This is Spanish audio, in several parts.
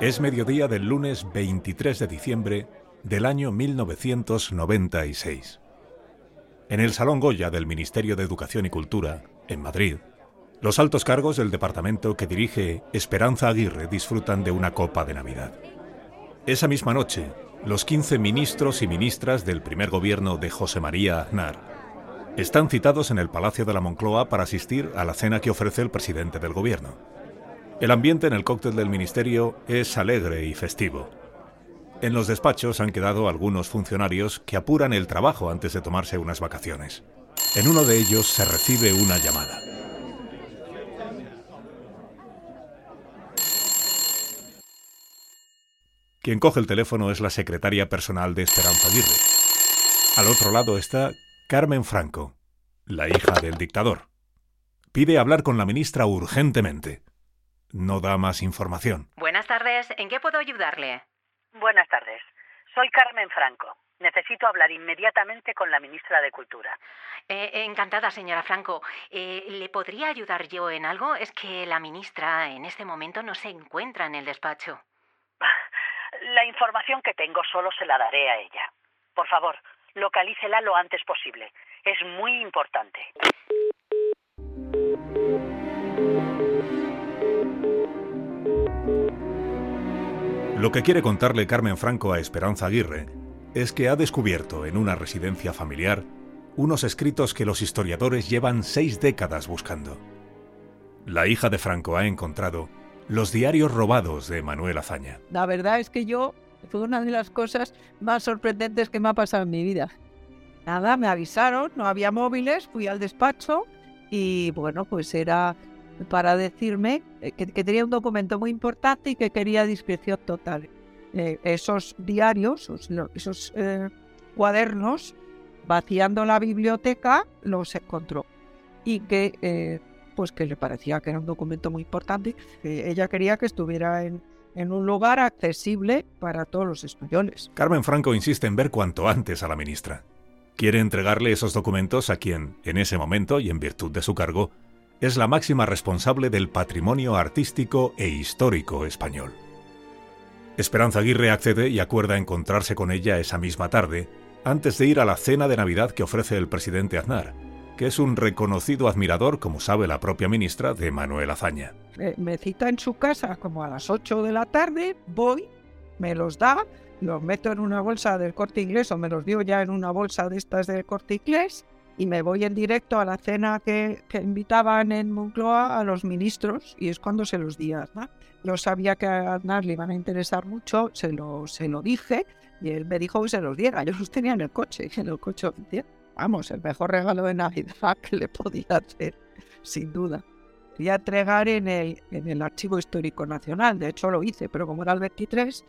Es mediodía del lunes 23 de diciembre del año 1996. En el Salón Goya del Ministerio de Educación y Cultura, en Madrid, los altos cargos del departamento que dirige Esperanza Aguirre disfrutan de una copa de Navidad. Esa misma noche, los 15 ministros y ministras del primer gobierno de José María Aznar están citados en el Palacio de la Moncloa para asistir a la cena que ofrece el presidente del gobierno. El ambiente en el cóctel del ministerio es alegre y festivo. En los despachos han quedado algunos funcionarios que apuran el trabajo antes de tomarse unas vacaciones. En uno de ellos se recibe una llamada. Quien coge el teléfono es la secretaria personal de Esperanza Aguirre. Al otro lado está Carmen Franco, la hija del dictador. Pide hablar con la ministra urgentemente. No da más información. Buenas tardes, ¿en qué puedo ayudarle? Buenas tardes, soy Carmen Franco. Necesito hablar inmediatamente con la ministra de Cultura. Encantada, señora Franco. ¿Le podría ayudar yo en algo? Es que la ministra en este momento no se encuentra en el despacho. La información que tengo solo se la daré a ella. Por favor, localícela lo antes posible. Es muy importante. Lo que quiere contarle Carmen Franco a Esperanza Aguirre es que ha descubierto en una residencia familiar unos escritos que los historiadores llevan 6 décadas buscando. La hija de Franco ha encontrado los diarios robados de Manuel Azaña. La verdad es que fue una de las cosas más sorprendentes que me ha pasado en mi vida. Nada, me avisaron, no había móviles, fui al despacho y bueno, pues era para decirme que tenía un documento muy importante y que quería discreción total. Esos diarios, esos cuadernos, vaciando la biblioteca, los encontró y que... pues que le parecía que era un documento muy importante, que ella quería que estuviera en un lugar accesible para todos los españoles. Carmen Franco insiste en ver cuanto antes a la ministra. Quiere entregarle esos documentos a quien, en ese momento y en virtud de su cargo, es la máxima responsable del patrimonio artístico e histórico español. Esperanza Aguirre accede y acuerda encontrarse con ella esa misma tarde, antes de ir a la cena de Navidad que ofrece el presidente Aznar, que es un reconocido admirador, como sabe la propia ministra, de Manuel Azaña. Me cita en su casa como a las 8 de la tarde, voy, me los da, los meto en una bolsa del Corte Inglés, o me los dio ya en una bolsa de estas del Corte Inglés, y me voy en directo a la cena que invitaban en Moncloa a los ministros, y es cuando se los di a Aznar. Yo sabía que a Aznar le iban a interesar mucho, se lo dije, y él me dijo que se los diera. Yo los tenía en el coche oficial. Vamos, el mejor regalo de Navidad que le podía hacer, sin duda. Quería entregar en el Archivo Histórico Nacional, de hecho lo hice, pero como era el 23,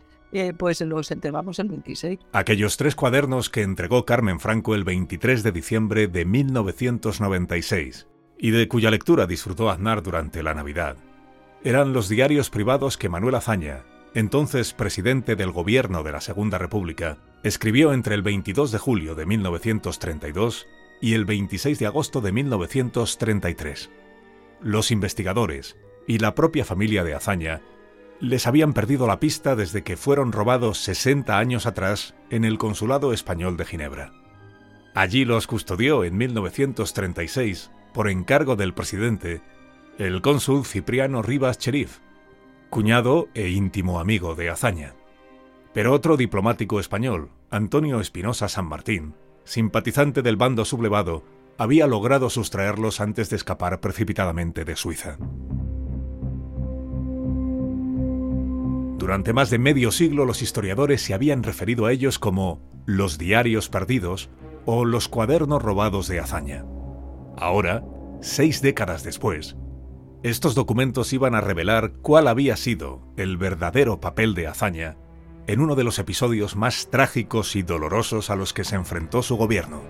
pues los entregamos el 26. Aquellos 3 cuadernos que entregó Carmen Franco el 23 de diciembre de 1996, y de cuya lectura disfrutó Aznar durante la Navidad, eran los diarios privados que Manuel Azaña, entonces presidente del gobierno de la Segunda República, escribió entre el 22 de julio de 1932 y el 26 de agosto de 1933. Los investigadores y la propia familia de Azaña les habían perdido la pista desde que fueron robados 60 años atrás en el Consulado Español de Ginebra. Allí los custodió en 1936, por encargo del presidente, el cónsul Cipriano Rivas Cherif, cuñado e íntimo amigo de Azaña. Pero otro diplomático español, Antonio Espinosa San Martín, simpatizante del bando sublevado, había logrado sustraerlos antes de escapar precipitadamente de Suiza. Durante más de medio siglo los historiadores se habían referido a ellos como los diarios perdidos o los cuadernos robados de Azaña. Ahora, 6 décadas después, estos documentos iban a revelar cuál había sido el verdadero papel de Azaña en uno de los episodios más trágicos y dolorosos a los que se enfrentó su gobierno: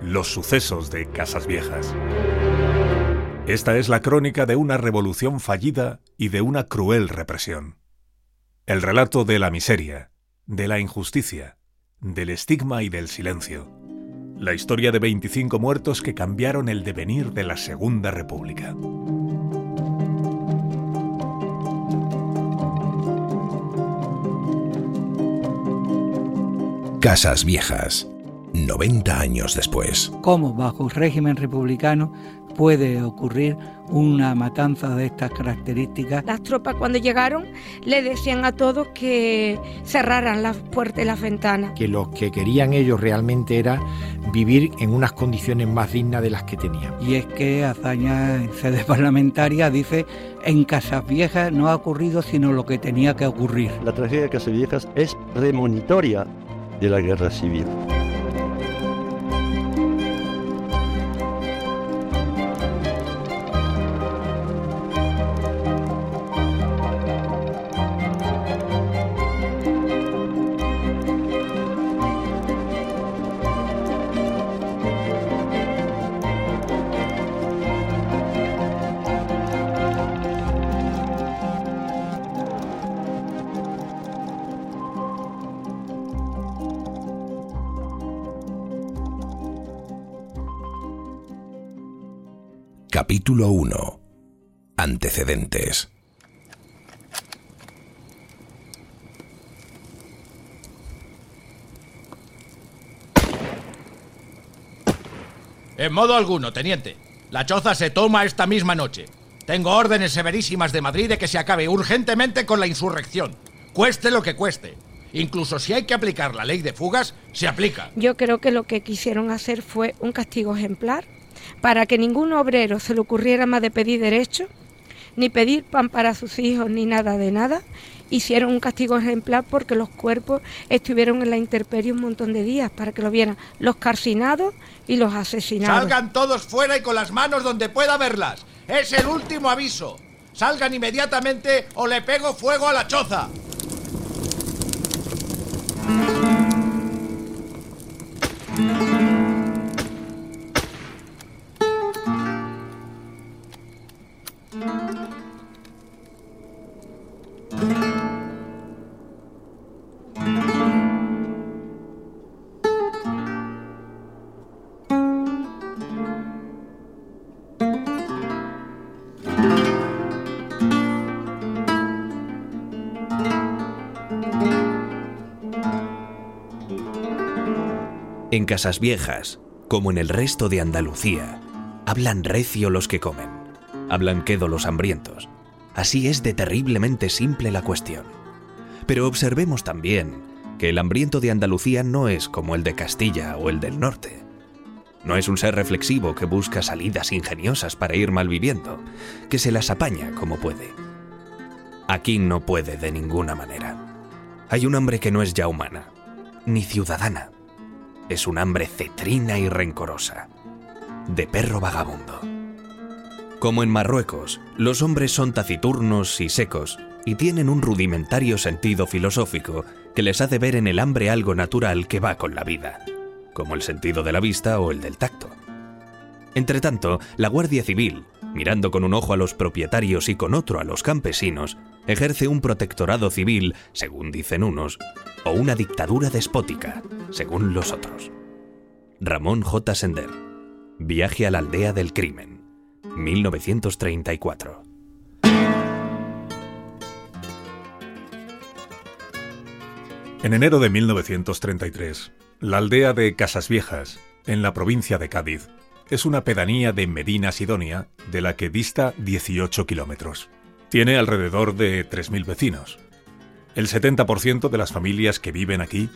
los sucesos de Casas Viejas. Esta es la crónica de una revolución fallida y de una cruel represión. El relato de la miseria, de la injusticia, del estigma y del silencio. La historia de 25 muertos que cambiaron el devenir de la Segunda República. Casas Viejas, 90 años después. ¿Cómo bajo un régimen republicano puede ocurrir una matanza de estas características? Las tropas, cuando llegaron, le decían a todos que cerraran las puertas y las ventanas. Que lo que querían ellos realmente era vivir en unas condiciones más dignas de las que tenían. Y es que Azaña, en sede parlamentaria, dice: en Casas Viejas no ha ocurrido sino lo que tenía que ocurrir. La tragedia de Casas Viejas es premonitoria de la guerra civil. Capítulo 1. Antecedentes. En modo alguno, teniente. La choza se toma esta misma noche. Tengo órdenes severísimas de Madrid de que se acabe urgentemente con la insurrección, cueste lo que cueste. Incluso si hay que aplicar la ley de fugas, se aplica. Yo creo que lo que quisieron hacer fue un castigo ejemplar, para que ningún obrero se le ocurriera más de pedir derechos, ni pedir pan para sus hijos, ni nada de nada. Hicieron un castigo ejemplar porque los cuerpos estuvieron en la intemperie un montón de días, para que lo vieran los calcinados y los asesinados. Salgan todos fuera y con las manos donde pueda verlas. Es el último aviso. Salgan inmediatamente o le pego fuego a la choza. En Casas Viejas, como en el resto de Andalucía, hablan recio los que comen, hablan quedo los hambrientos. Así es de terriblemente simple la cuestión. Pero observemos también que el hambriento de Andalucía no es como el de Castilla o el del norte. No es un ser reflexivo que busca salidas ingeniosas para ir malviviendo, que se las apaña como puede. Aquí no puede de ninguna manera. Hay un hambre que no es ya humana, ni ciudadana. Es un hambre cetrina y rencorosa, de perro vagabundo. Como en Marruecos, los hombres son taciturnos y secos y tienen un rudimentario sentido filosófico que les hace ver en el hambre algo natural que va con la vida, como el sentido de la vista o el del tacto. Entretanto, la Guardia Civil, mirando con un ojo a los propietarios y con otro a los campesinos, ejerce un protectorado civil, según dicen unos, o una dictadura despótica, según los otros. Ramón J. Sender, Viaje a la aldea del crimen, 1934. En enero de 1933, la aldea de Casas Viejas, en la provincia de Cádiz, es una pedanía de Medina Sidonia, de la que dista 18 kilómetros. Tiene alrededor de 3.000 vecinos. El 70% de las familias que viven aquí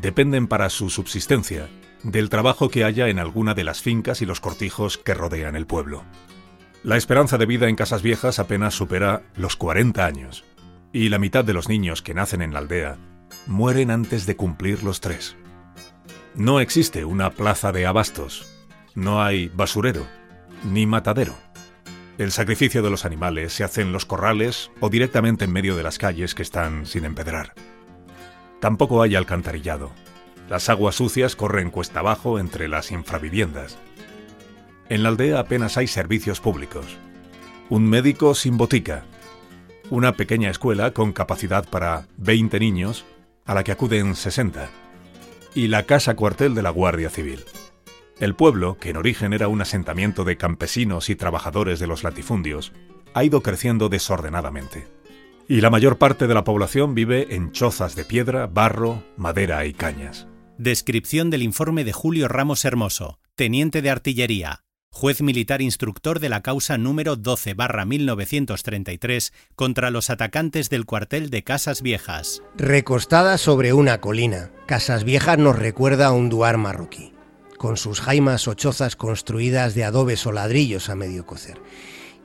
dependen para su subsistencia del trabajo que haya en alguna de las fincas y los cortijos que rodean el pueblo. La esperanza de vida en Casas Viejas apenas supera los 40 años, y la mitad de los niños que nacen en la aldea mueren antes de cumplir los 3. No existe una plaza de abastos. No hay basurero, ni matadero. El sacrificio de los animales se hace en los corrales o directamente en medio de las calles que están sin empedrar. Tampoco hay alcantarillado. Las aguas sucias corren cuesta abajo entre las infraviviendas. En la aldea apenas hay servicios públicos. Un médico sin botica. Una pequeña escuela con capacidad para 20 niños, a la que acuden 60. Y la casa cuartel de la Guardia Civil. El pueblo, que en origen era un asentamiento de campesinos y trabajadores de los latifundios, ha ido creciendo desordenadamente. Y la mayor parte de la población vive en chozas de piedra, barro, madera y cañas. Descripción del informe de Julio Ramos Hermoso, teniente de artillería, juez militar instructor de la causa número 12/1933 contra los atacantes del cuartel de Casas Viejas. Recostada sobre una colina, Casas Viejas nos recuerda a un duar marroquí, con sus jaimas o chozas construidas de adobes o ladrillos a medio cocer,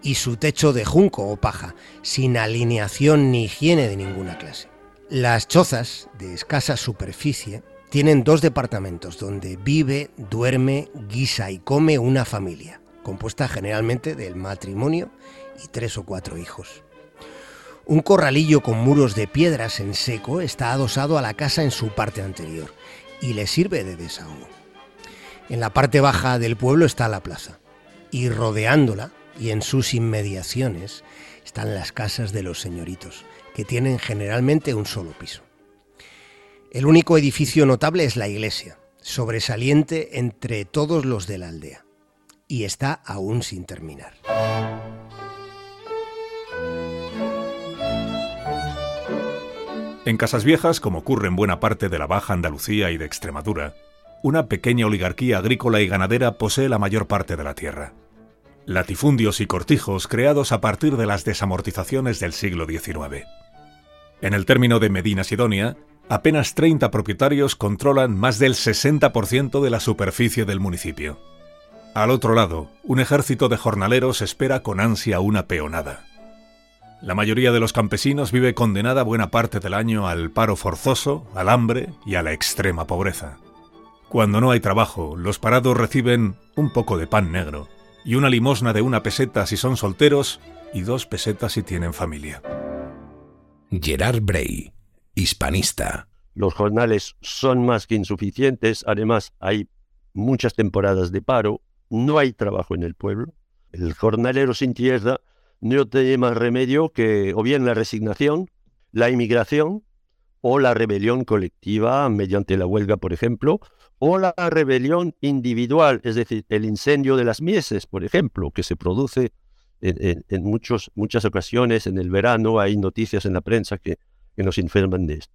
y su techo de junco o paja, sin alineación ni higiene de ninguna clase. Las chozas, de escasa superficie, tienen dos departamentos donde vive, duerme, guisa y come una familia, compuesta generalmente del matrimonio y 3 o 4 hijos. Un corralillo con muros de piedras en seco está adosado a la casa en su parte anterior y le sirve de desahogo. En la parte baja del pueblo está la plaza y rodeándola y en sus inmediaciones están las casas de los señoritos, que tienen generalmente un solo piso. El único edificio notable es la iglesia, sobresaliente entre todos los de la aldea, y está aún sin terminar. En Casas Viejas, como ocurre en buena parte de la Baja Andalucía y de Extremadura, una pequeña oligarquía agrícola y ganadera posee la mayor parte de la tierra. Latifundios y cortijos creados a partir de las desamortizaciones del siglo XIX. En el término de Medina Sidonia, apenas 30 propietarios controlan más del 60% de la superficie del municipio. Al otro lado, un ejército de jornaleros espera con ansia una peonada. La mayoría de los campesinos vive condenada buena parte del año al paro forzoso, al hambre y a la extrema pobreza. Cuando no hay trabajo, los parados reciben un poco de pan negro y una limosna de 1 peseta si son solteros y 2 pesetas si tienen familia. Gerard Bray, hispanista. Los jornales son más que insuficientes, además hay muchas temporadas de paro, no hay trabajo en el pueblo. El jornalero sin tierra no tiene más remedio que o bien la resignación, la inmigración o la rebelión colectiva mediante la huelga, por ejemplo, o la rebelión individual, es decir, el incendio de las mieses, por ejemplo, que se produce en muchas ocasiones en el verano. Hay noticias en la prensa que nos enferman de esto.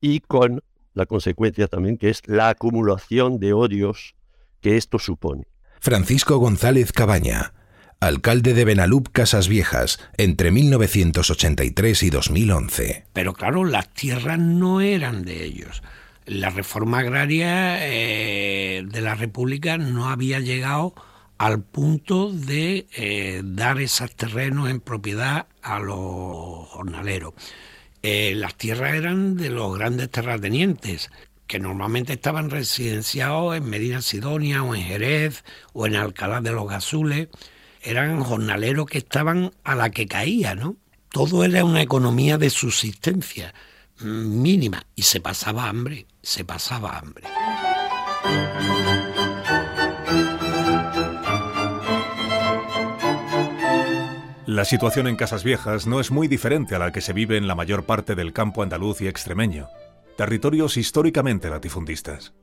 Y con la consecuencia también que es la acumulación de odios que esto supone. Francisco González Cabaña, alcalde de Benalup, Casas Viejas, entre 1983 y 2011. Pero claro, las tierras no eran de ellos. La reforma agraria de la República no había llegado al punto de dar esos terrenos en propiedad a los jornaleros. Las tierras eran de los grandes terratenientes, que normalmente estaban residenciados en Medina Sidonia o en Jerez o en Alcalá de los Gazules. Eran jornaleros que estaban a la que caía, ¿no? Todo era una economía de subsistencia mínima y se pasaba hambre. La situación en Casas Viejas no es muy diferente a la que se vive en la mayor parte del campo andaluz y extremeño, territorios históricamente latifundistas.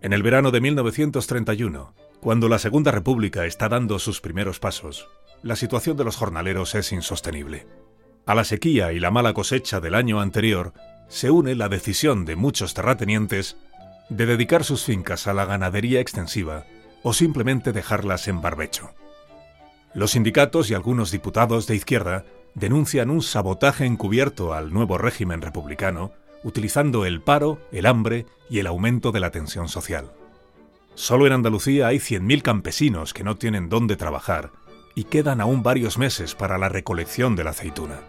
En el verano de 1931, cuando la Segunda República está dando sus primeros pasos, la situación de los jornaleros es insostenible. A la sequía y la mala cosecha del año anterior se une la decisión de muchos terratenientes de dedicar sus fincas a la ganadería extensiva o simplemente dejarlas en barbecho. Los sindicatos y algunos diputados de izquierda denuncian un sabotaje encubierto al nuevo régimen republicano, utilizando el paro, el hambre y el aumento de la tensión social. Solo en Andalucía hay 100.000 campesinos que no tienen dónde trabajar y quedan aún varios meses para la recolección de la aceituna.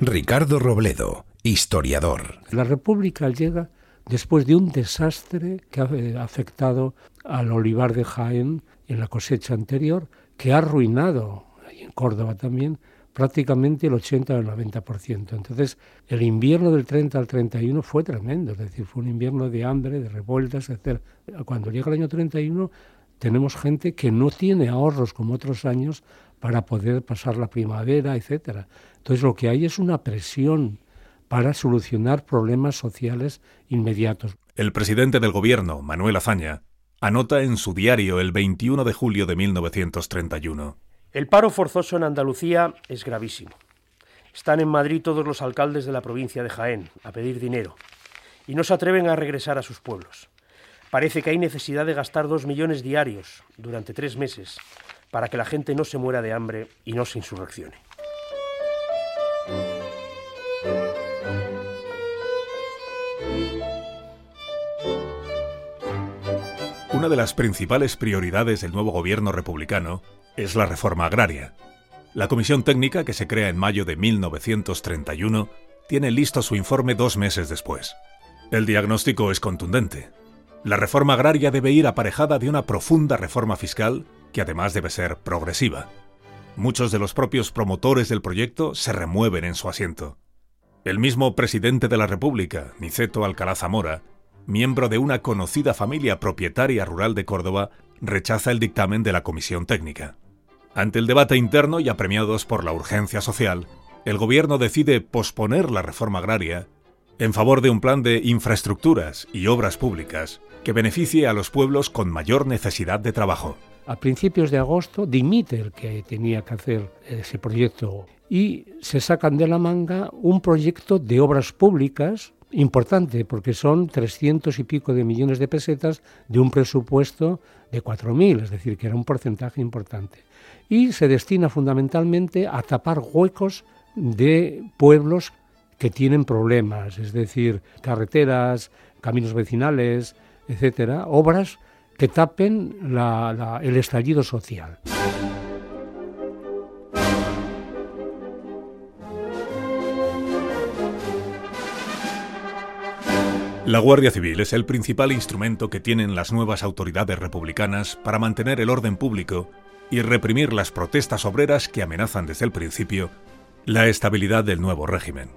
Ricardo Robledo, historiador. La República llega después de un desastre que ha afectado al olivar de Jaén en la cosecha anterior, que ha arruinado, y en Córdoba también, prácticamente el 80 o el 90%. Entonces, el invierno del 30 al 31 fue tremendo, es decir, fue un invierno de hambre, de revueltas, etc. Cuando llega el año 31, tenemos gente que no tiene ahorros como otros años para poder pasar la primavera, etc. Entonces, lo que hay es una presión para solucionar problemas sociales inmediatos. El presidente del gobierno, Manuel Azaña, anota en su diario el 21 de julio de 1931. El paro forzoso en Andalucía es gravísimo. Están en Madrid todos los alcaldes de la provincia de Jaén a pedir dinero. y no se atreven a regresar a sus pueblos. Parece que hay necesidad de gastar 2 millones diarios durante 3 meses para que la gente no se muera de hambre y no se insurreccione. Una de las principales prioridades del nuevo gobierno republicano es la reforma agraria. La comisión técnica, que se crea en mayo de 1931, tiene listo su informe 2 meses después. El diagnóstico es contundente. La reforma agraria debe ir aparejada de una profunda reforma fiscal que además debe ser progresiva. Muchos de los propios promotores del proyecto se remueven en su asiento. El mismo presidente de la República, Niceto Alcalá Zamora, miembro de una conocida familia propietaria rural de Córdoba, rechaza el dictamen de la comisión técnica. Ante el debate interno y apremiados por la urgencia social, el gobierno decide posponer la reforma agraria en favor de un plan de infraestructuras y obras públicas que beneficie a los pueblos con mayor necesidad de trabajo. A principios de agosto dimite el que tenía que hacer ese proyecto y se sacan de la manga un proyecto de obras públicas importante, porque son 300 y pico de millones de pesetas de un presupuesto de 4.000, es decir, que era un porcentaje importante. Y se destina fundamentalmente a tapar huecos de pueblos que tienen problemas, es decir, carreteras, caminos vecinales, etcétera, obras que tapen el estallido social. La Guardia Civil es el principal instrumento que tienen las nuevas autoridades republicanas para mantener el orden público y reprimir las protestas obreras que amenazan desde el principio la estabilidad del nuevo régimen.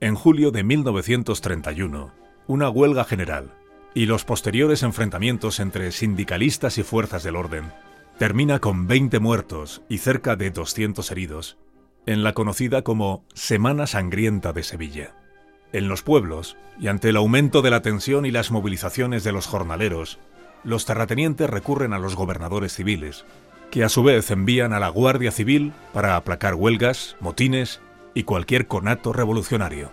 En julio de 1931, una huelga general y los posteriores enfrentamientos entre sindicalistas y fuerzas del orden termina con 20 muertos y cerca de 200 heridos en la conocida como Semana Sangrienta de Sevilla. En los pueblos, y ante el aumento de la tensión y las movilizaciones de los jornaleros, los terratenientes recurren a los gobernadores civiles, que a su vez envían a la Guardia Civil para aplacar huelgas, motines y cualquier conato revolucionario.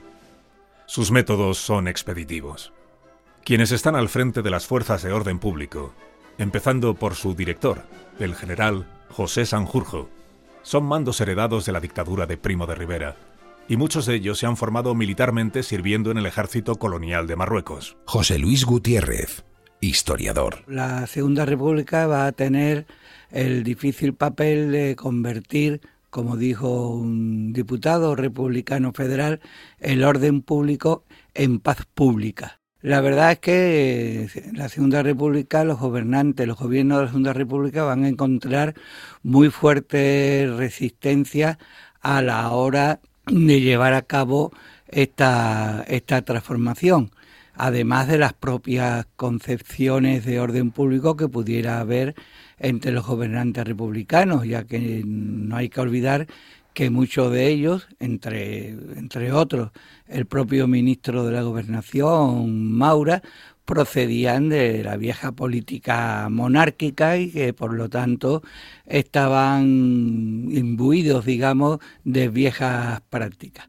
Sus métodos son expeditivos. Quienes están al frente de las fuerzas de orden público, empezando por su director, el general José Sanjurjo, son mandos heredados de la dictadura de Primo de Rivera, y muchos de ellos se han formado militarmente sirviendo en el ejército colonial de Marruecos. José Luis Gutiérrez, historiador. La Segunda República va a tener el difícil papel de convertir, como dijo un diputado republicano federal, el orden público en paz pública. La verdad es que la Segunda República, los gobernantes, los gobiernos de la Segunda República van a encontrar muy fuerte resistencia a la hora de llevar a cabo esta transformación, además de las propias concepciones de orden público que pudiera haber entre los gobernantes republicanos, ya que no hay que olvidar que muchos de ellos, entre otros, el propio ministro de la Gobernación, Maura, procedían de la vieja política monárquica y que, por lo tanto, estaban imbuidos, digamos, de viejas prácticas.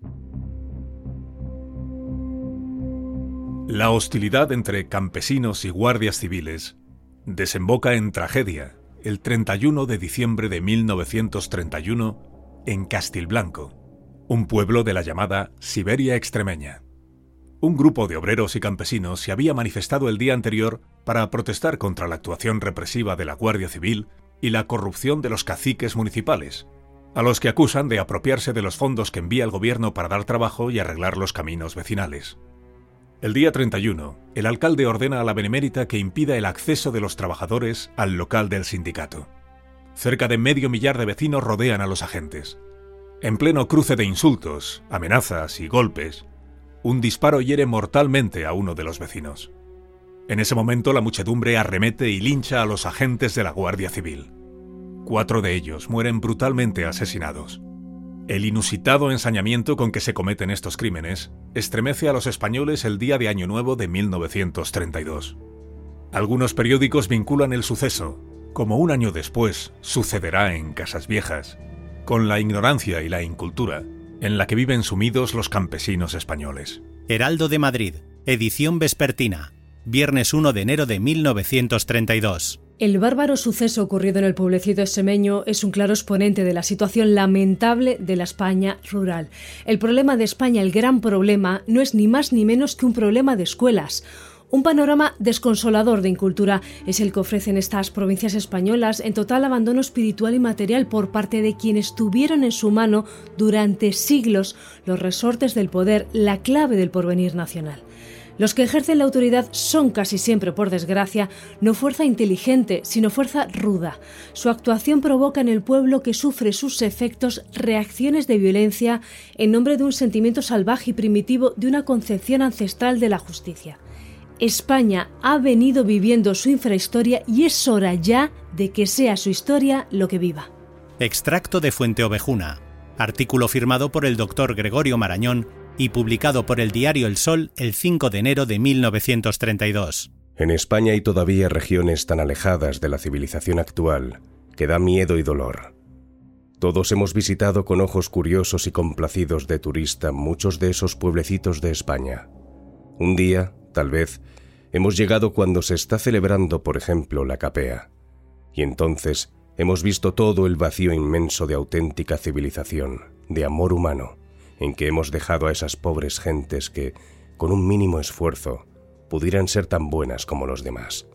La hostilidad entre campesinos y guardias civiles desemboca en tragedia el 31 de diciembre de 1931 en Castilblanco, un pueblo de la llamada Siberia extremeña. Un grupo de obreros y campesinos se había manifestado el día anterior para protestar contra la actuación represiva de la Guardia Civil y la corrupción de los caciques municipales, a los que acusan de apropiarse de los fondos que envía el gobierno para dar trabajo y arreglar los caminos vecinales. El día 31, el alcalde ordena a la Benemérita que impida el acceso de los trabajadores al local del sindicato. Cerca de medio millar de vecinos rodean a los agentes. En pleno cruce de insultos, amenazas y golpes, un disparo hiere mortalmente a uno de los vecinos. En ese momento la muchedumbre arremete y lincha a los agentes de la Guardia Civil. 4 de ellos mueren brutalmente asesinados. El inusitado ensañamiento con que se cometen estos crímenes estremece a los españoles el día de Año Nuevo de 1932. Algunos periódicos vinculan el suceso, como un año después sucederá en Casas Viejas, con la ignorancia y la incultura en la que viven sumidos los campesinos españoles. Heraldo de Madrid, Edición vespertina, viernes 1 de enero de 1932. El bárbaro suceso ocurrido en el pueblecito extremeño es un claro exponente de la situación lamentable de la España rural. El problema de España, el gran problema, no es ni más ni menos que un problema de escuelas. Un panorama desconsolador de incultura es el que ofrecen estas provincias españolas en total abandono espiritual y material por parte de quienes tuvieron en su mano durante siglos los resortes del poder, la clave del porvenir nacional. Los que ejercen la autoridad son casi siempre, por desgracia, no fuerza inteligente, sino fuerza ruda. Su actuación provoca en el pueblo que sufre sus efectos reacciones de violencia en nombre de un sentimiento salvaje y primitivo de una concepción ancestral de la justicia. España ha venido viviendo su infrahistoria y es hora ya de que sea su historia lo que viva. Extracto de Fuente Ovejuna. Artículo firmado por el doctor Gregorio Marañón y publicado por el diario El Sol el 5 de enero de 1932. En España hay todavía regiones tan alejadas de la civilización actual que da miedo y dolor. Todos hemos visitado con ojos curiosos y complacidos de turista muchos de esos pueblecitos de España. Un día, tal vez, hemos llegado cuando se está celebrando, por ejemplo, la capea, y entonces hemos visto todo el vacío inmenso de auténtica civilización, de amor humano, en que hemos dejado a esas pobres gentes que, con un mínimo esfuerzo, pudieran ser tan buenas como los demás.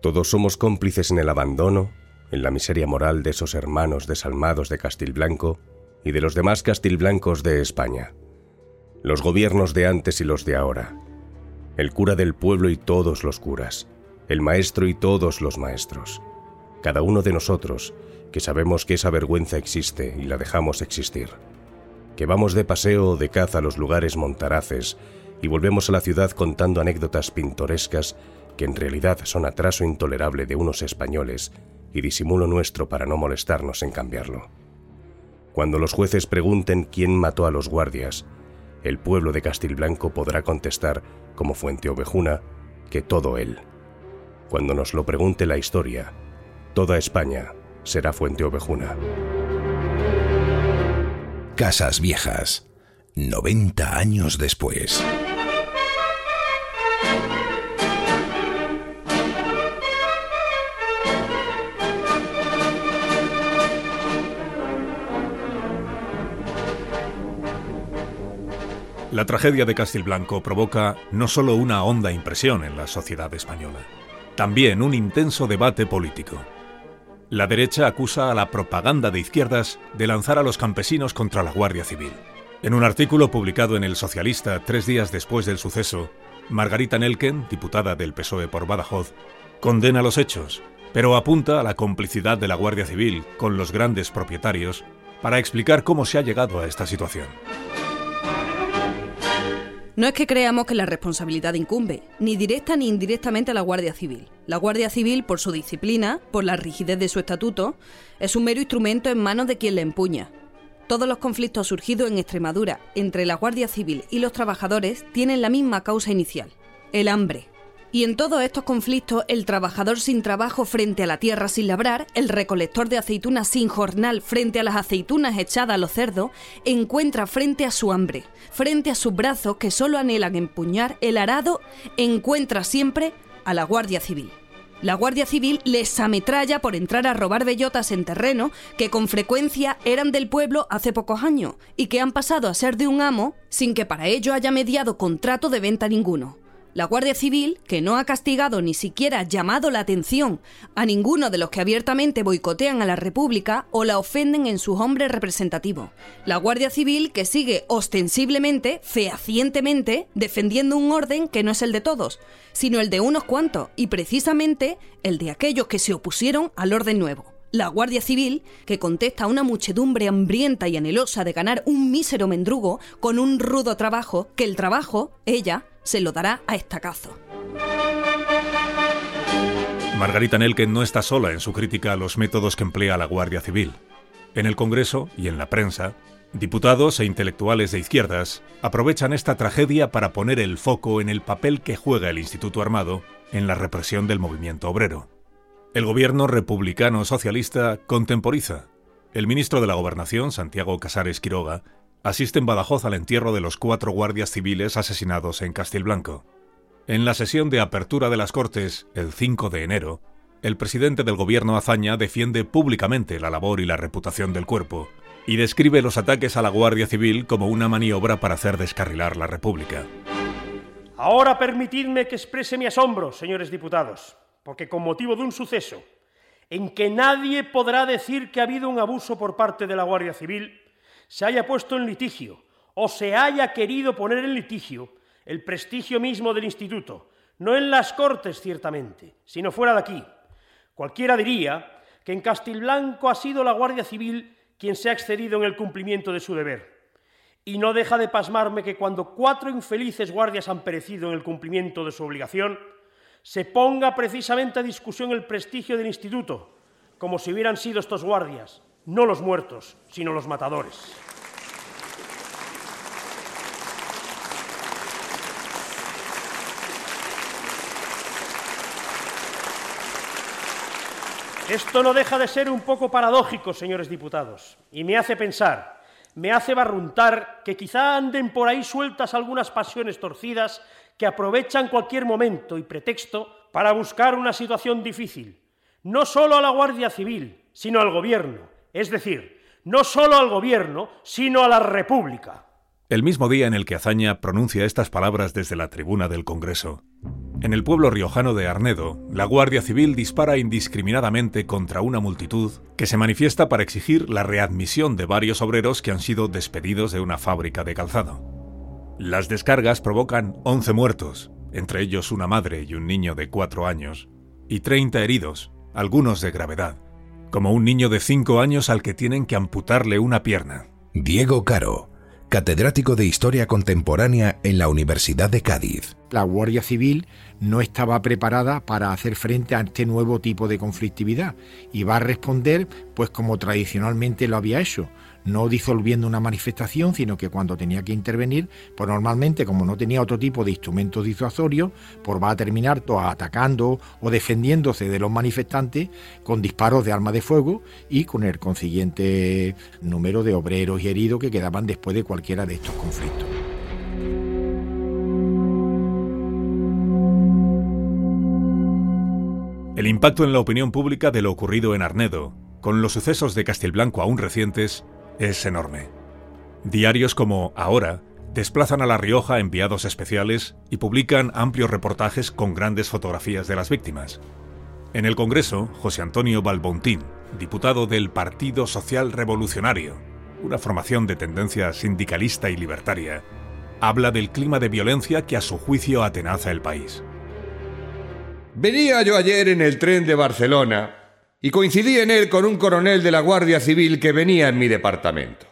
Todos somos cómplices en el abandono, en la miseria moral de esos hermanos desalmados de Castilblanco y de los demás Castilblancos de España. Los gobiernos de antes y los de ahora, el cura del pueblo y todos los curas, el maestro y todos los maestros, cada uno de nosotros que sabemos que esa vergüenza existe y la dejamos existir, que vamos de paseo o de caza a los lugares montaraces y volvemos a la ciudad contando anécdotas pintorescas que en realidad son atraso intolerable de unos españoles y disimulo nuestro para no molestarnos en cambiarlo. Cuando los jueces pregunten quién mató a los guardias, el pueblo de Castilblanco podrá contestar, como Fuente Ovejuna, que todo él. Cuando nos lo pregunte la historia, toda España será Fuente Ovejuna. Casas Viejas, 90 años después. La tragedia de Castilblanco provoca no solo una honda impresión en la sociedad española, también un intenso debate político. La derecha acusa a la propaganda de izquierdas de lanzar a los campesinos contra la Guardia Civil. En un artículo publicado en El Socialista 3 días después del suceso, Margarita Nelken, diputada del PSOE por Badajoz, condena los hechos, pero apunta a la complicidad de la Guardia Civil con los grandes propietarios para explicar cómo se ha llegado a esta situación. No es que creamos que la responsabilidad incumbe, ni directa ni indirectamente a la Guardia Civil. La Guardia Civil, por su disciplina, por la rigidez de su estatuto, es un mero instrumento en manos de quien le empuña. Todos los conflictos surgidos en Extremadura entre la Guardia Civil y los trabajadores tienen la misma causa inicial, el hambre. Y en todos estos conflictos, el trabajador sin trabajo frente a la tierra sin labrar, el recolector de aceitunas sin jornal frente a las aceitunas echadas a los cerdos, encuentra frente a su hambre, frente a sus brazos que solo anhelan empuñar el arado, encuentra siempre a la Guardia Civil. La Guardia Civil les ametralla por entrar a robar bellotas en terreno que con frecuencia eran del pueblo hace pocos años y que han pasado a ser de un amo sin que para ello haya mediado contrato de venta ninguno. La Guardia Civil, que no ha castigado ni siquiera llamado la atención a ninguno de los que abiertamente boicotean a la República o la ofenden en sus hombres representativos. La Guardia Civil, que sigue ostensiblemente, fehacientemente, defendiendo un orden que no es el de todos, sino el de unos cuantos, y precisamente el de aquellos que se opusieron al orden nuevo. La Guardia Civil, que contesta a una muchedumbre hambrienta y anhelosa de ganar un mísero mendrugo con un rudo trabajo, que el trabajo, ella, se lo dará a estacazo. Margarita Nelken no está sola en su crítica a los métodos que emplea la Guardia Civil. En el Congreso y en la prensa, diputados e intelectuales de izquierdas aprovechan esta tragedia para poner el foco en el papel que juega el Instituto Armado en la represión del movimiento obrero. El gobierno republicano socialista contemporiza. El ministro de la Gobernación, Santiago Casares Quiroga, asiste en Badajoz al entierro de los 4 guardias civiles asesinados en Castilblanco. En la sesión de apertura de las Cortes, el 5 de enero, el presidente del gobierno Azaña defiende públicamente la labor y la reputación del cuerpo y describe los ataques a la Guardia Civil como una maniobra para hacer descarrilar la República. Ahora permitidme que exprese mi asombro, señores diputados, porque con motivo de un suceso en que nadie podrá decir que ha habido un abuso por parte de la Guardia Civil, se haya puesto en litigio o se haya querido poner en litigio el prestigio mismo del Instituto, no en las Cortes ciertamente, sino fuera de aquí. Cualquiera diría que en Castilblanco ha sido la Guardia Civil quien se ha excedido en el cumplimiento de su deber. Y no deja de pasmarme que cuando 4 infelices guardias han perecido en el cumplimiento de su obligación, se ponga precisamente a discusión el prestigio del Instituto, como si hubieran sido estos guardias no los muertos, sino los matadores. Esto no deja de ser un poco paradójico, señores diputados, y me hace pensar, me hace barruntar que quizá anden por ahí sueltas algunas pasiones torcidas que aprovechan cualquier momento y pretexto para buscar una situación difícil, no solo a la Guardia Civil, sino al Gobierno. Es decir, no solo al Gobierno, sino a la República. El mismo día en el que Azaña pronuncia estas palabras desde la tribuna del Congreso, en el pueblo riojano de Arnedo, la Guardia Civil dispara indiscriminadamente contra una multitud que se manifiesta para exigir la readmisión de varios obreros que han sido despedidos de una fábrica de calzado. Las descargas provocan 11 muertos, entre ellos una madre y un niño de 4 años, y 30 heridos, algunos de gravedad, como un niño de 5 años al que tienen que amputarle una pierna. Diego Caro, catedrático de Historia Contemporánea en la Universidad de Cádiz. La Guardia Civil no estaba preparada para hacer frente a este nuevo tipo de conflictividad y va a responder pues como tradicionalmente lo había hecho, no disolviendo una manifestación, sino que cuando tenía que intervenir, pues normalmente, como no tenía otro tipo de instrumentos disuasorios, pues va a terminar atacando o defendiéndose de los manifestantes con disparos de arma de fuego y con el consiguiente número de obreros y heridos que quedaban después de cualquiera de estos conflictos. El impacto en la opinión pública de lo ocurrido en Arnedo, con los sucesos de Castilblanco aún recientes, es enorme. Diarios como Ahora desplazan a La Rioja enviados especiales y publican amplios reportajes con grandes fotografías de las víctimas. En el Congreso, José Antonio Balbontín, diputado del Partido Social Revolucionario, una formación de tendencia sindicalista y libertaria, habla del clima de violencia que a su juicio atenaza el país. Venía yo ayer en el tren de Barcelona y coincidí en él con un coronel de la Guardia Civil que venía en mi departamento.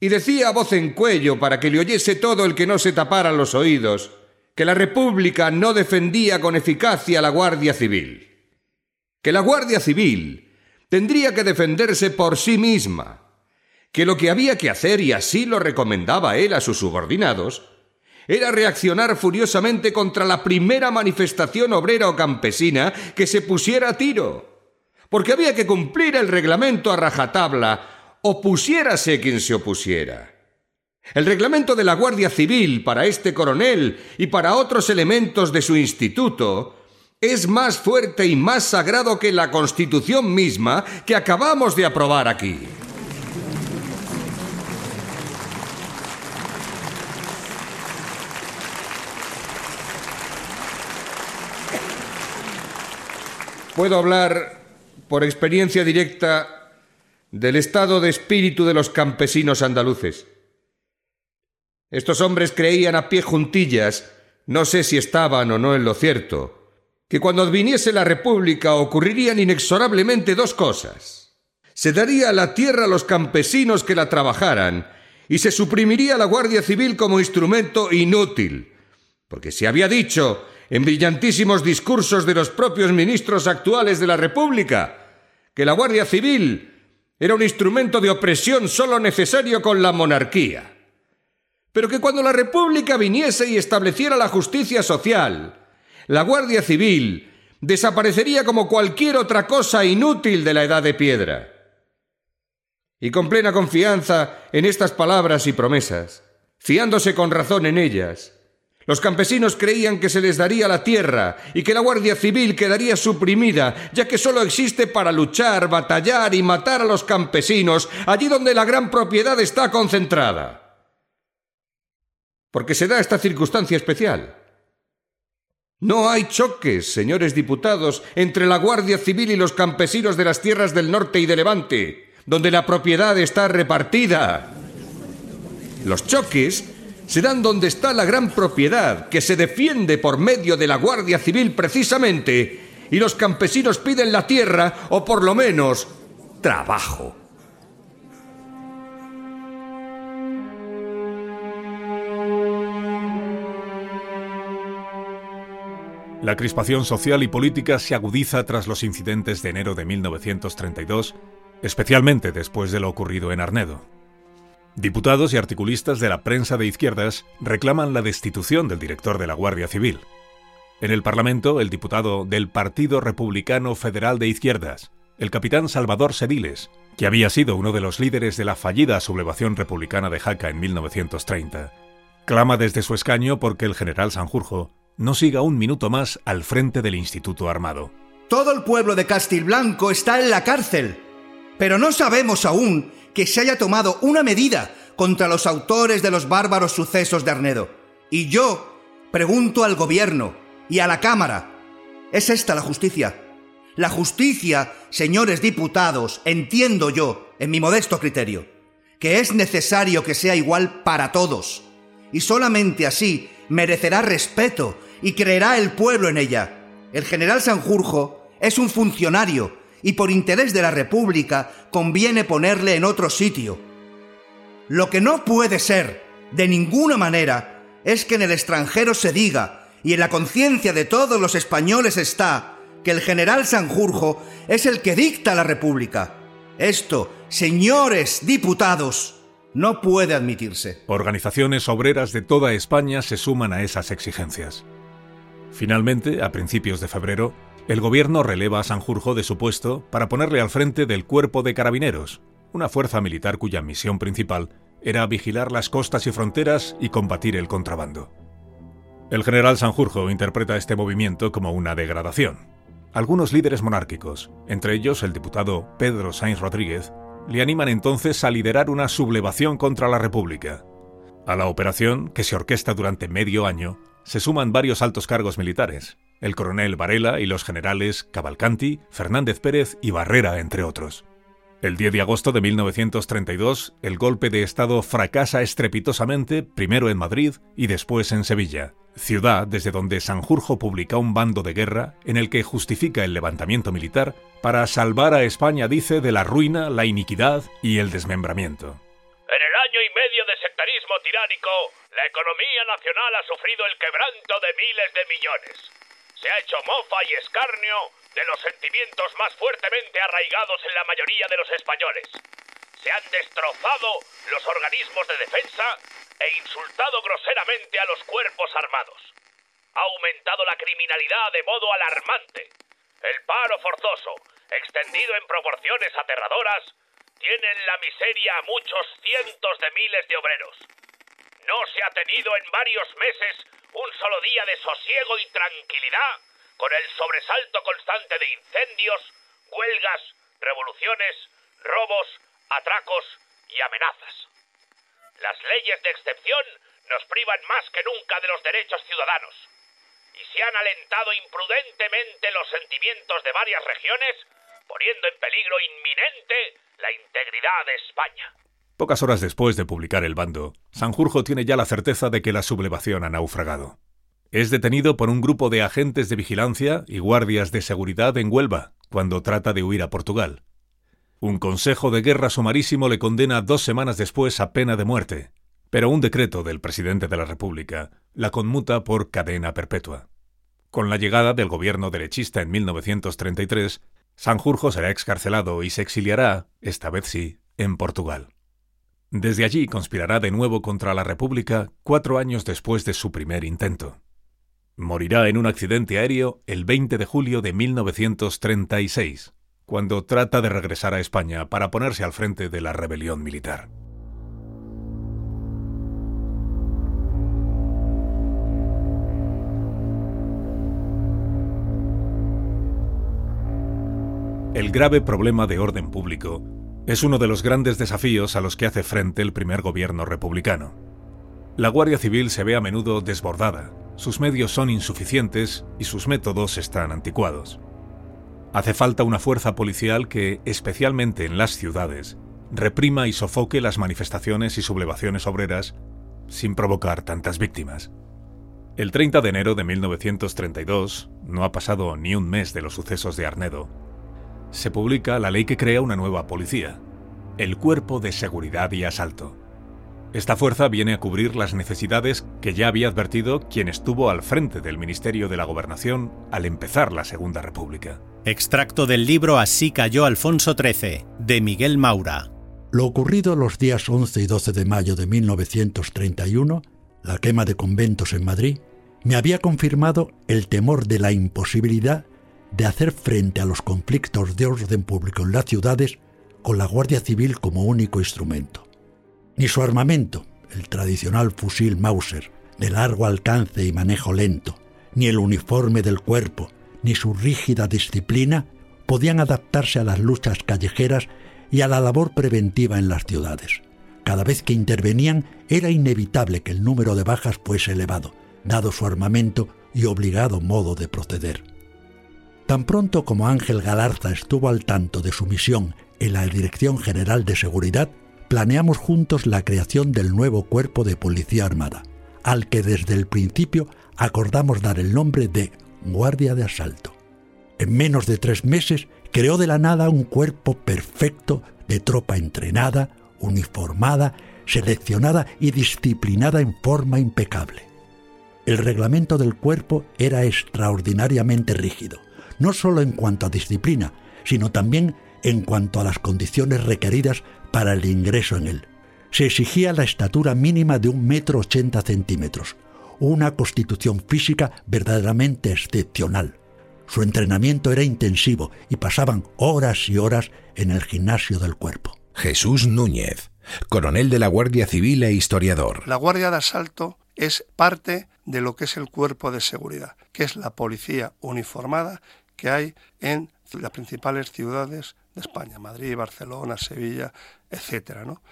Y decía a voz en cuello, para que le oyese todo el que no se tapara los oídos, que la República no defendía con eficacia a la Guardia Civil. Que la Guardia Civil tendría que defenderse por sí misma. Que lo que había que hacer, y así lo recomendaba él a sus subordinados, era reaccionar furiosamente contra la primera manifestación obrera o campesina que se pusiera a tiro. Porque había que cumplir el reglamento a rajatabla, opusiérase quien se opusiera. El reglamento de la Guardia Civil para este coronel y para otros elementos de su instituto es más fuerte y más sagrado que la Constitución misma que acabamos de aprobar aquí. Puedo hablar por experiencia directa del estado de espíritu de los campesinos andaluces. Estos hombres creían a pie juntillas, no sé si estaban o no en lo cierto, que cuando adviniese la República ocurrirían inexorablemente 2 cosas. Se daría a la tierra a los campesinos que la trabajaran y se suprimiría la Guardia Civil como instrumento inútil, porque se había dicho en brillantísimos discursos de los propios ministros actuales de la República, que la Guardia Civil era un instrumento de opresión solo necesario con la monarquía. Pero que cuando la República viniese y estableciera la justicia social, la Guardia Civil desaparecería como cualquier otra cosa inútil de la Edad de Piedra. y con plena confianza en estas palabras y promesas, fiándose con razón en ellas. Los campesinos creían que se les daría la tierra y que la Guardia Civil quedaría suprimida, ya que solo existe para luchar, batallar y matar a los campesinos allí donde la gran propiedad está concentrada. Porque se da esta circunstancia especial. No hay choques, señores diputados, entre la Guardia Civil y los campesinos de las tierras del norte y de Levante, donde la propiedad está repartida. Los choques serán donde está la gran propiedad, que se defiende por medio de la Guardia Civil precisamente, y los campesinos piden la tierra, o por lo menos, trabajo. La crispación social y política se agudiza tras los incidentes de enero de 1932, especialmente después de lo ocurrido en Arnedo. Diputados y articulistas de la prensa de izquierdas reclaman la destitución del director de la Guardia Civil. En el Parlamento, el diputado del Partido Republicano Federal de Izquierdas, el capitán Salvador Sediles, que había sido uno de los líderes de la fallida sublevación republicana de Jaca en 1930, clama desde su escaño porque el general Sanjurjo no siga un minuto más al frente del Instituto Armado. Todo el pueblo de Castilblanco está en la cárcel, pero no sabemos aún que se haya tomado una medida contra los autores de los bárbaros sucesos de Arnedo. Y yo pregunto al gobierno y a la Cámara, ¿es esta la justicia? La justicia, señores diputados, entiendo yo, en mi modesto criterio, que es necesario que sea igual para todos, y solamente así merecerá respeto y creerá el pueblo en ella. El general Sanjurjo es un funcionario y por interés de la República conviene ponerle en otro sitio. Lo que no puede ser, de ninguna manera, es que en el extranjero se diga, y en la conciencia de todos los españoles está, que el general Sanjurjo es el que dicta la República. Esto, señores diputados, no puede admitirse. Organizaciones obreras de toda España se suman a esas exigencias. Finalmente, a principios de febrero, el gobierno releva a Sanjurjo de su puesto para ponerle al frente del Cuerpo de Carabineros, una fuerza militar cuya misión principal era vigilar las costas y fronteras y combatir el contrabando. El general Sanjurjo interpreta este movimiento como una degradación. Algunos líderes monárquicos, entre ellos el diputado Pedro Sáinz Rodríguez, le animan entonces a liderar una sublevación contra la República. A la operación, que se orquesta durante medio año, se suman varios altos cargos militares, el coronel Varela y los generales Cavalcanti, Fernández Pérez y Barrera, entre otros. El 10 de agosto de 1932, el golpe de Estado fracasa estrepitosamente, primero en Madrid y después en Sevilla, ciudad desde donde Sanjurjo publica un bando de guerra en el que justifica el levantamiento militar para salvar a España, dice, de la ruina, la iniquidad y el desmembramiento. En el año y medio de sectarismo tiránico, la economía nacional ha sufrido el quebranto de miles de millones. Se ha hecho mofa y escarnio de los sentimientos más fuertemente arraigados en la mayoría de los españoles. Se han destrozado los organismos de defensa e insultado groseramente a los cuerpos armados. Ha aumentado la criminalidad de modo alarmante. El paro forzoso, extendido en proporciones aterradoras, tiene en la miseria a muchos cientos de miles de obreros. No se ha tenido en varios meses un solo día de sosiego y tranquilidad, con el sobresalto constante de incendios, huelgas, revoluciones, robos, atracos y amenazas. Las leyes de excepción nos privan más que nunca de los derechos ciudadanos, y se han alentado imprudentemente los sentimientos de varias regiones, poniendo en peligro inminente la integridad de España. Pocas horas después de publicar el bando, Sanjurjo tiene ya la certeza de que la sublevación ha naufragado. Es detenido por un grupo de agentes de vigilancia y guardias de seguridad en Huelva, cuando trata de huir a Portugal. Un consejo de guerra sumarísimo le condena 2 semanas después a pena de muerte, pero un decreto del presidente de la República la conmuta por cadena perpetua. Con la llegada del gobierno derechista en 1933, Sanjurjo será excarcelado y se exiliará, esta vez sí, en Portugal. Desde allí conspirará de nuevo contra la República 4 años después de su primer intento. Morirá en un accidente aéreo el 20 de julio de 1936, cuando trata de regresar a España para ponerse al frente de la rebelión militar. El grave problema de orden público es uno de los grandes desafíos a los que hace frente el primer gobierno republicano. La Guardia Civil se ve a menudo desbordada, sus medios son insuficientes y sus métodos están anticuados. Hace falta una fuerza policial que, especialmente en las ciudades, reprima y sofoque las manifestaciones y sublevaciones obreras sin provocar tantas víctimas. El 30 de enero de 1932, no ha pasado ni un mes de los sucesos de Arnedo, se publica la ley que crea una nueva policía, el Cuerpo de Seguridad y Asalto. Esta fuerza viene a cubrir las necesidades que ya había advertido quien estuvo al frente del Ministerio de la Gobernación al empezar la Segunda República. Extracto del libro Así cayó Alfonso XIII, de Miguel Maura. Lo ocurrido los días 11 y 12 de mayo de 1931, la quema de conventos en Madrid, me había confirmado el temor de la imposibilidad de hacer frente a los conflictos de orden público en las ciudades con la Guardia Civil como único instrumento. Ni su armamento, el tradicional fusil Mauser, de largo alcance y manejo lento, ni el uniforme del cuerpo, ni su rígida disciplina, podían adaptarse a las luchas callejeras y a la labor preventiva en las ciudades. Cada vez que intervenían era inevitable que el número de bajas fuese elevado, dado su armamento y obligado modo de proceder. Tan pronto como Ángel Galarza estuvo al tanto de su misión en la Dirección General de Seguridad, planeamos juntos la creación del nuevo Cuerpo de Policía Armada, al que desde el principio acordamos dar el nombre de Guardia de Asalto. En menos de 3 meses creó de la nada un cuerpo perfecto de tropa entrenada, uniformada, seleccionada y disciplinada en forma impecable. El reglamento del cuerpo era extraordinariamente rígido, no solo en cuanto a disciplina, sino también en cuanto a las condiciones requeridas para el ingreso en él. Se exigía la estatura mínima de 1,80 m, una constitución física verdaderamente excepcional. Su entrenamiento era intensivo y pasaban horas y horas en el gimnasio del cuerpo. Jesús Núñez, coronel de la Guardia Civil e historiador. La Guardia de Asalto es parte de lo que es el Cuerpo de Seguridad, que es la policía uniformada que hay en las principales ciudades de España, Madrid, Barcelona, Sevilla, etcétera, ¿no?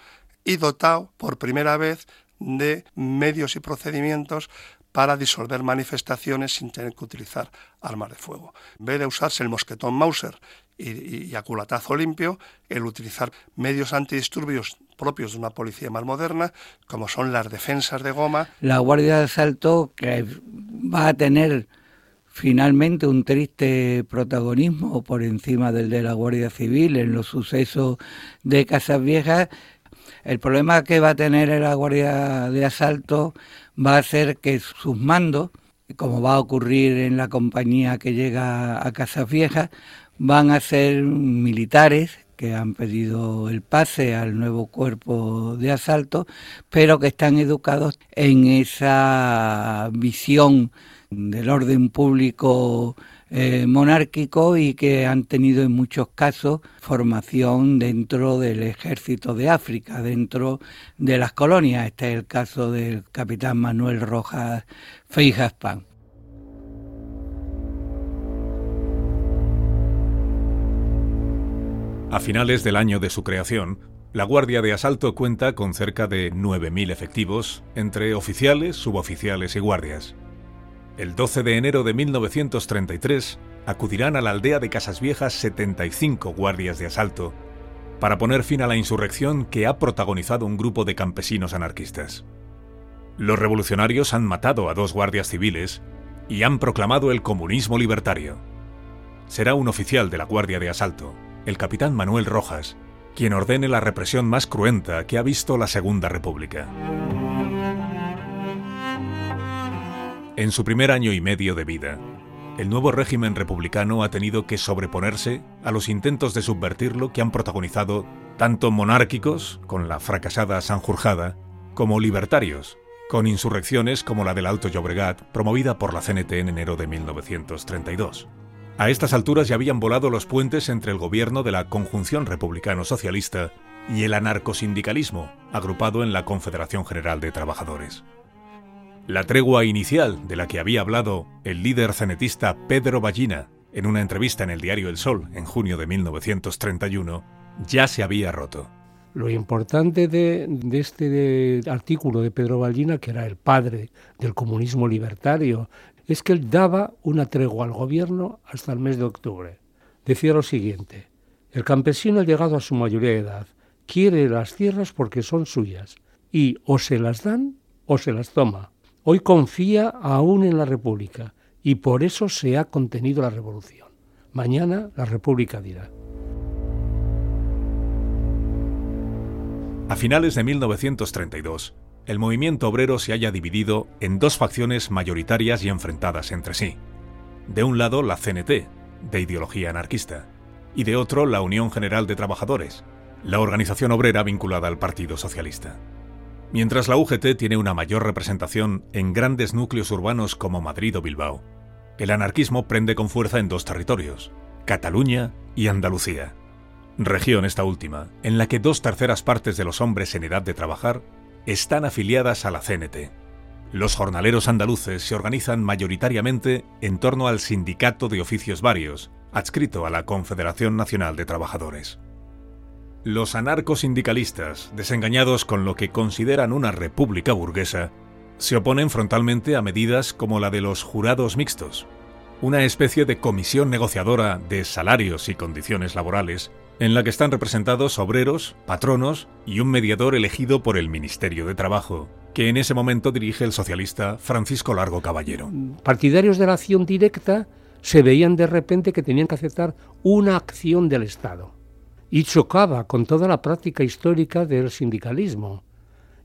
Y dotado por primera vez de medios y procedimientos para disolver manifestaciones sin tener que utilizar armas de fuego. En vez de usarse el mosquetón Mauser y a culatazo limpio, el utilizar medios antidisturbios propios de una policía más moderna, como son las defensas de goma. La Guardia de Asalto, que va a tener finalmente un triste protagonismo por encima del de la Guardia Civil en los sucesos de Casas Viejas, el problema que va a tener la Guardia de Asalto va a ser que sus mandos, como va a ocurrir en la compañía que llega a Casas Viejas, van a ser militares que han pedido el pase al nuevo cuerpo de asalto, pero que están educados en esa visión del orden público monárquico y que han tenido en muchos casos formación dentro del ejército de África, dentro de las colonias. Este es el caso del capitán Manuel Rojas Feijóo. A finales del año de su creación, la Guardia de Asalto cuenta con cerca de 9.000 efectivos, entre oficiales, suboficiales y guardias. El 12 de enero de 1933 acudirán a la aldea de Casas Viejas 75 guardias de asalto para poner fin a la insurrección que ha protagonizado un grupo de campesinos anarquistas. Los revolucionarios han matado a 2 guardias civiles y han proclamado el comunismo libertario. Será un oficial de la Guardia de Asalto, el capitán Manuel Rojas, quien ordene la represión más cruenta que ha visto la Segunda República. En su primer año y medio de vida, el nuevo régimen republicano ha tenido que sobreponerse a los intentos de subvertirlo que han protagonizado tanto monárquicos, con la fracasada Sanjurjada, como libertarios, con insurrecciones como la del Alto Llobregat, promovida por la CNT en enero de 1932. A estas alturas ya habían volado los puentes entre el gobierno de la Conjunción Republicano-Socialista y el anarcosindicalismo, agrupado en la Confederación General de Trabajadores. La tregua inicial de la que había hablado el líder cenetista Pedro Vallina en una entrevista en el diario El Sol en junio de 1931 ya se había roto. Lo importante de este artículo de Pedro Vallina, que era el padre del comunismo libertario, es que él daba una tregua al gobierno hasta el mes de octubre. Decía lo siguiente: el campesino ha llegado a su mayoría de edad, quiere las tierras porque son suyas, y o se las dan o se las toma. Hoy confía aún en la República y por eso se ha contenido la revolución. Mañana la República dirá. A finales de 1932, el movimiento obrero se halla dividido en dos facciones mayoritarias y enfrentadas entre sí. De un lado, la CNT, de ideología anarquista, y de otro, la Unión General de Trabajadores, la organización obrera vinculada al Partido Socialista. Mientras la UGT tiene una mayor representación en grandes núcleos urbanos como Madrid o Bilbao, el anarquismo prende con fuerza en dos territorios, Cataluña y Andalucía. Región esta última, en la que 2/3 de los hombres en edad de trabajar están afiliadas a la CNT. Los jornaleros andaluces se organizan mayoritariamente en torno al Sindicato de Oficios Varios, adscrito a la Confederación Nacional de Trabajadores. Los anarcosindicalistas, desengañados con lo que consideran una república burguesa, se oponen frontalmente a medidas como la de los jurados mixtos, una especie de comisión negociadora de salarios y condiciones laborales en la que están representados obreros, patronos y un mediador elegido por el Ministerio de Trabajo, que en ese momento dirige el socialista Francisco Largo Caballero. Partidarios de la acción directa se veían de repente que tenían que aceptar una acción del Estado y chocaba con toda la práctica histórica del sindicalismo.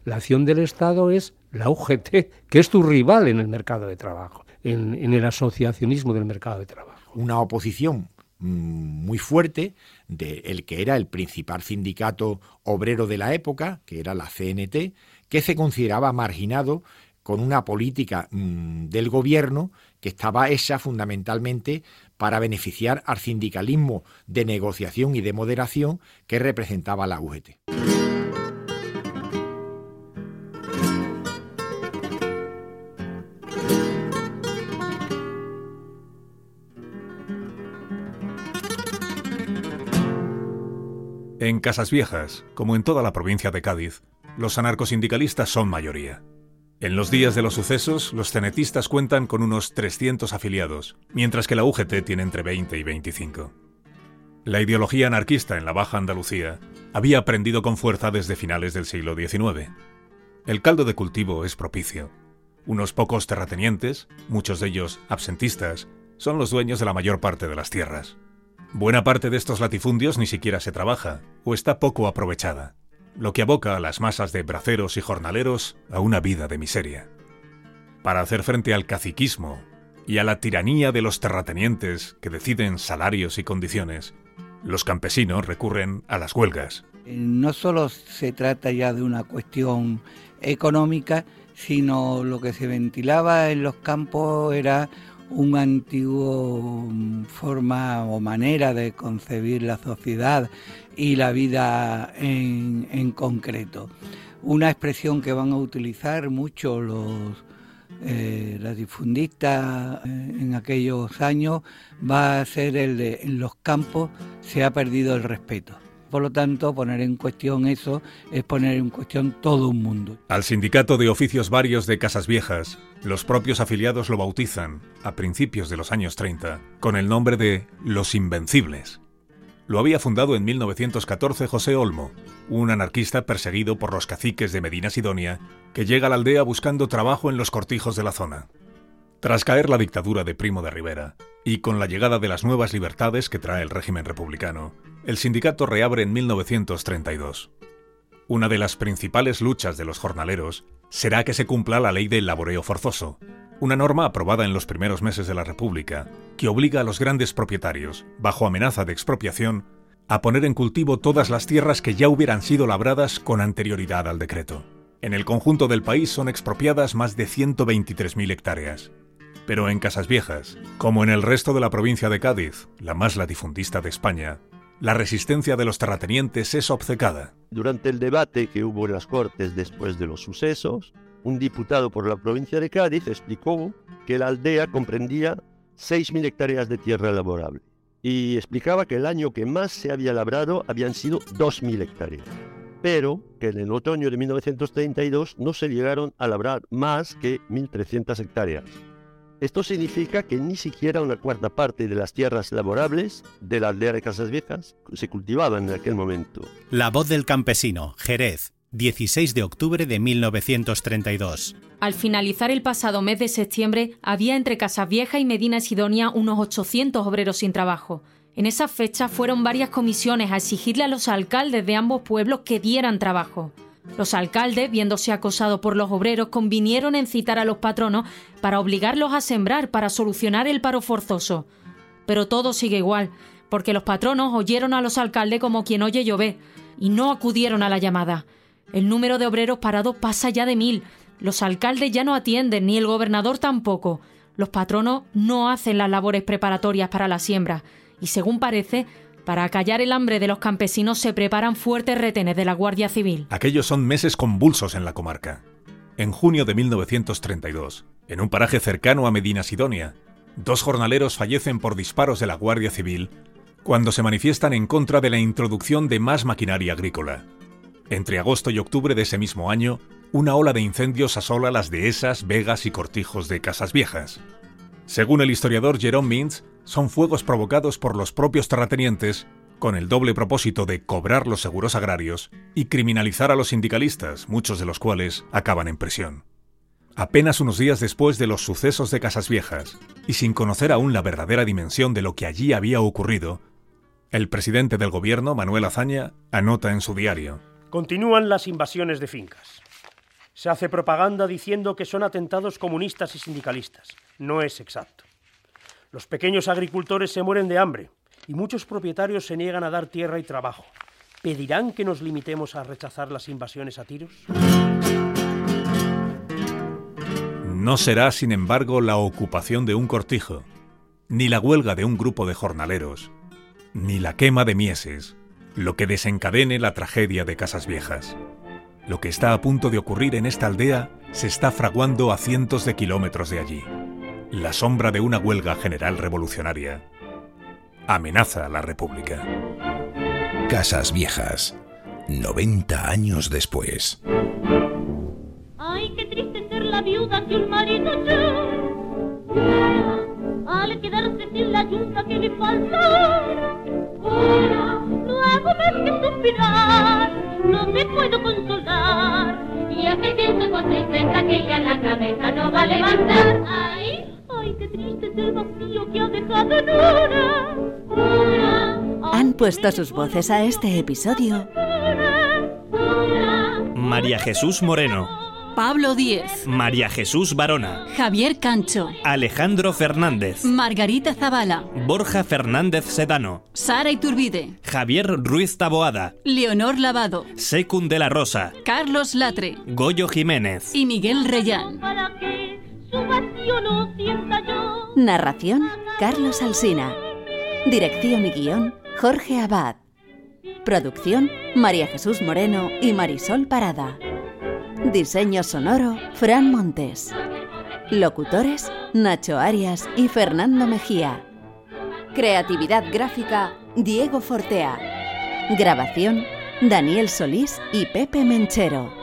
La acción del Estado es la UGT, que es tu rival en el mercado de trabajo, en el asociacionismo del mercado de trabajo. Una oposición muy fuerte del que era el principal sindicato obrero de la época, que era la CNT, que se consideraba marginado con una política del gobierno que estaba hecha fundamentalmente para beneficiar al sindicalismo de negociación y de moderación que representaba la UGT. En Casas Viejas, como en toda la provincia de Cádiz, los anarcosindicalistas son mayoría. En los días de los sucesos, los cenetistas cuentan con unos 300 afiliados, mientras que la UGT tiene entre 20 y 25. La ideología anarquista en la Baja Andalucía había prendido con fuerza desde finales del siglo XIX. El caldo de cultivo es propicio. Unos pocos terratenientes, muchos de ellos absentistas, son los dueños de la mayor parte de las tierras. Buena parte de estos latifundios ni siquiera se trabaja o está poco aprovechada, lo que aboca a las masas de braceros y jornaleros a una vida de miseria. Para hacer frente al caciquismo y a la tiranía de los terratenientes que deciden salarios y condiciones, los campesinos recurren a las huelgas. No solo se trata ya de una cuestión económica, sino lo que se ventilaba en los campos era una antigua forma o manera de concebir la sociedad y la vida en concreto. Una expresión que van a utilizar mucho los latifundistas en aquellos años va a ser el de: en los campos se ha perdido el respeto. Por lo tanto, poner en cuestión eso es poner en cuestión todo un mundo. Al Sindicato de Oficios Varios de Casas Viejas, los propios afiliados lo bautizan, a principios de los años 30, con el nombre de Los Invencibles. Lo había fundado en 1914 José Olmo, un anarquista perseguido por los caciques de Medina Sidonia, que llega a la aldea buscando trabajo en los cortijos de la zona. Tras caer la dictadura de Primo de Rivera, y con la llegada de las nuevas libertades que trae el régimen republicano, el sindicato reabre en 1932. Una de las principales luchas de los jornaleros será que se cumpla la ley del laboreo forzoso, una norma aprobada en los primeros meses de la República, que obliga a los grandes propietarios, bajo amenaza de expropiación, a poner en cultivo todas las tierras que ya hubieran sido labradas con anterioridad al decreto. En el conjunto del país son expropiadas más de 123.000 hectáreas. Pero en Casas Viejas, como en el resto de la provincia de Cádiz, la más latifundista de España, la resistencia de los terratenientes es obcecada. Durante el debate que hubo en las Cortes después de los sucesos, un diputado por la provincia de Cádiz explicó que la aldea comprendía 6.000 hectáreas de tierra laborable y explicaba que el año que más se había labrado habían sido 2.000 hectáreas, pero que en el otoño de 1932 no se llegaron a labrar más que 1.300 hectáreas. Esto significa que ni siquiera una cuarta parte de las tierras laborables de la aldea de Casas Viejas se cultivaban en aquel momento. La voz del campesino, Jerez, 16 de octubre de 1932. Al finalizar el pasado mes de septiembre, había entre Casas Viejas y Medina Sidonia unos 800 obreros sin trabajo. En esa fecha fueron varias comisiones a exigirle a los alcaldes de ambos pueblos que dieran trabajo. Los alcaldes, viéndose acosados por los obreros, convinieron en citar a los patronos para obligarlos a sembrar, para solucionar el paro forzoso. Pero todo sigue igual, porque los patronos oyeron a los alcaldes como quien oye llover y no acudieron a la llamada. El número de obreros parados pasa ya de 1.000. Los alcaldes ya no atienden, ni el gobernador tampoco. Los patronos no hacen las labores preparatorias para la siembra y, según parece, para acallar el hambre de los campesinos se preparan fuertes retenes de la Guardia Civil. Aquellos son meses convulsos en la comarca. En junio de 1932, en un paraje cercano a Medina Sidonia, 2 jornaleros fallecen por disparos de la Guardia Civil cuando se manifiestan en contra de la introducción de más maquinaria agrícola. Entre agosto y octubre de ese mismo año, una ola de incendios asola las dehesas, vegas y cortijos de Casas Viejas. Según el historiador Jerome Mintz, son fuegos provocados por los propios terratenientes con el doble propósito de cobrar los seguros agrarios y criminalizar a los sindicalistas, muchos de los cuales acaban en prisión. Apenas unos días después de los sucesos de Casas Viejas, y sin conocer aún la verdadera dimensión de lo que allí había ocurrido, el presidente del gobierno, Manuel Azaña, anota en su diario: continúan las invasiones de fincas. Se hace propaganda diciendo que son atentados comunistas y sindicalistas. No es exacto. Los pequeños agricultores se mueren de hambre y muchos propietarios se niegan a dar tierra y trabajo. ¿Pedirán que nos limitemos a rechazar las invasiones a tiros? No será, sin embargo, la ocupación de un cortijo, ni la huelga de un grupo de jornaleros, ni la quema de mieses, lo que desencadene la tragedia de Casas Viejas. Lo que está a punto de ocurrir en esta aldea se está fraguando a cientos de kilómetros de allí. La sombra de una huelga general revolucionaria amenaza a la República. Casas Viejas, 90 años después. Ay, qué triste ser la viuda que un marido llora, al quedarse sin la ayuda que le faltara. Ahora no hago más que suspirar, no me puedo consolar. Y aquel pienso con tristeza que ya la cabeza no va a levantar. Ay, qué triste es el vacío que ha dejado en hora. Han puesto sus voces a este episodio María Jesús Moreno, Pablo Díez, María Jesús Barona, Javier Cancho, Alejandro Fernández, Margarita Zavala, Borja Fernández Sedano, Sara Iturbide, Javier Ruiz Taboada, Leonor Lavado, Secund de la Rosa, Carlos Latre, Goyo Jiménez y Miguel Reyán. Narración, Carlos Alsina. Dirección y guión, Jorge Abad. Producción, María Jesús Moreno y Marisol Parada. Diseño sonoro, Fran Montes. Locutores, Nacho Arias y Fernando Mejía. Creatividad gráfica, Diego Fortea. Grabación, Daniel Solís y Pepe Menchero.